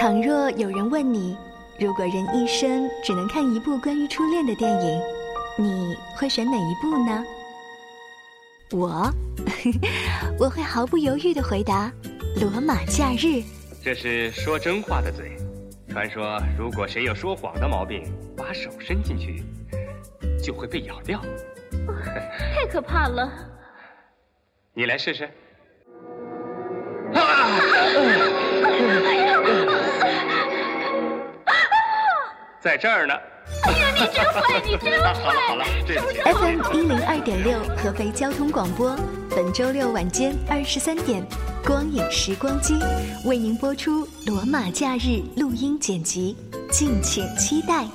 倘若有人问你，如果人一生只能看一部关于初恋的电影，你会选哪一部呢？我会毫不犹豫地回答《罗马假日》。这是说真话的嘴。传说如果谁有说谎的毛病，把手伸进去就会被咬掉。太可怕了，你来试试。在这儿呢。哎呀，你真坏，你真坏！好了，对不起。FM 102.6合肥交通广播，本周六晚间23点，光影时光机为您播出《罗马假日》录音剪辑，敬请期待。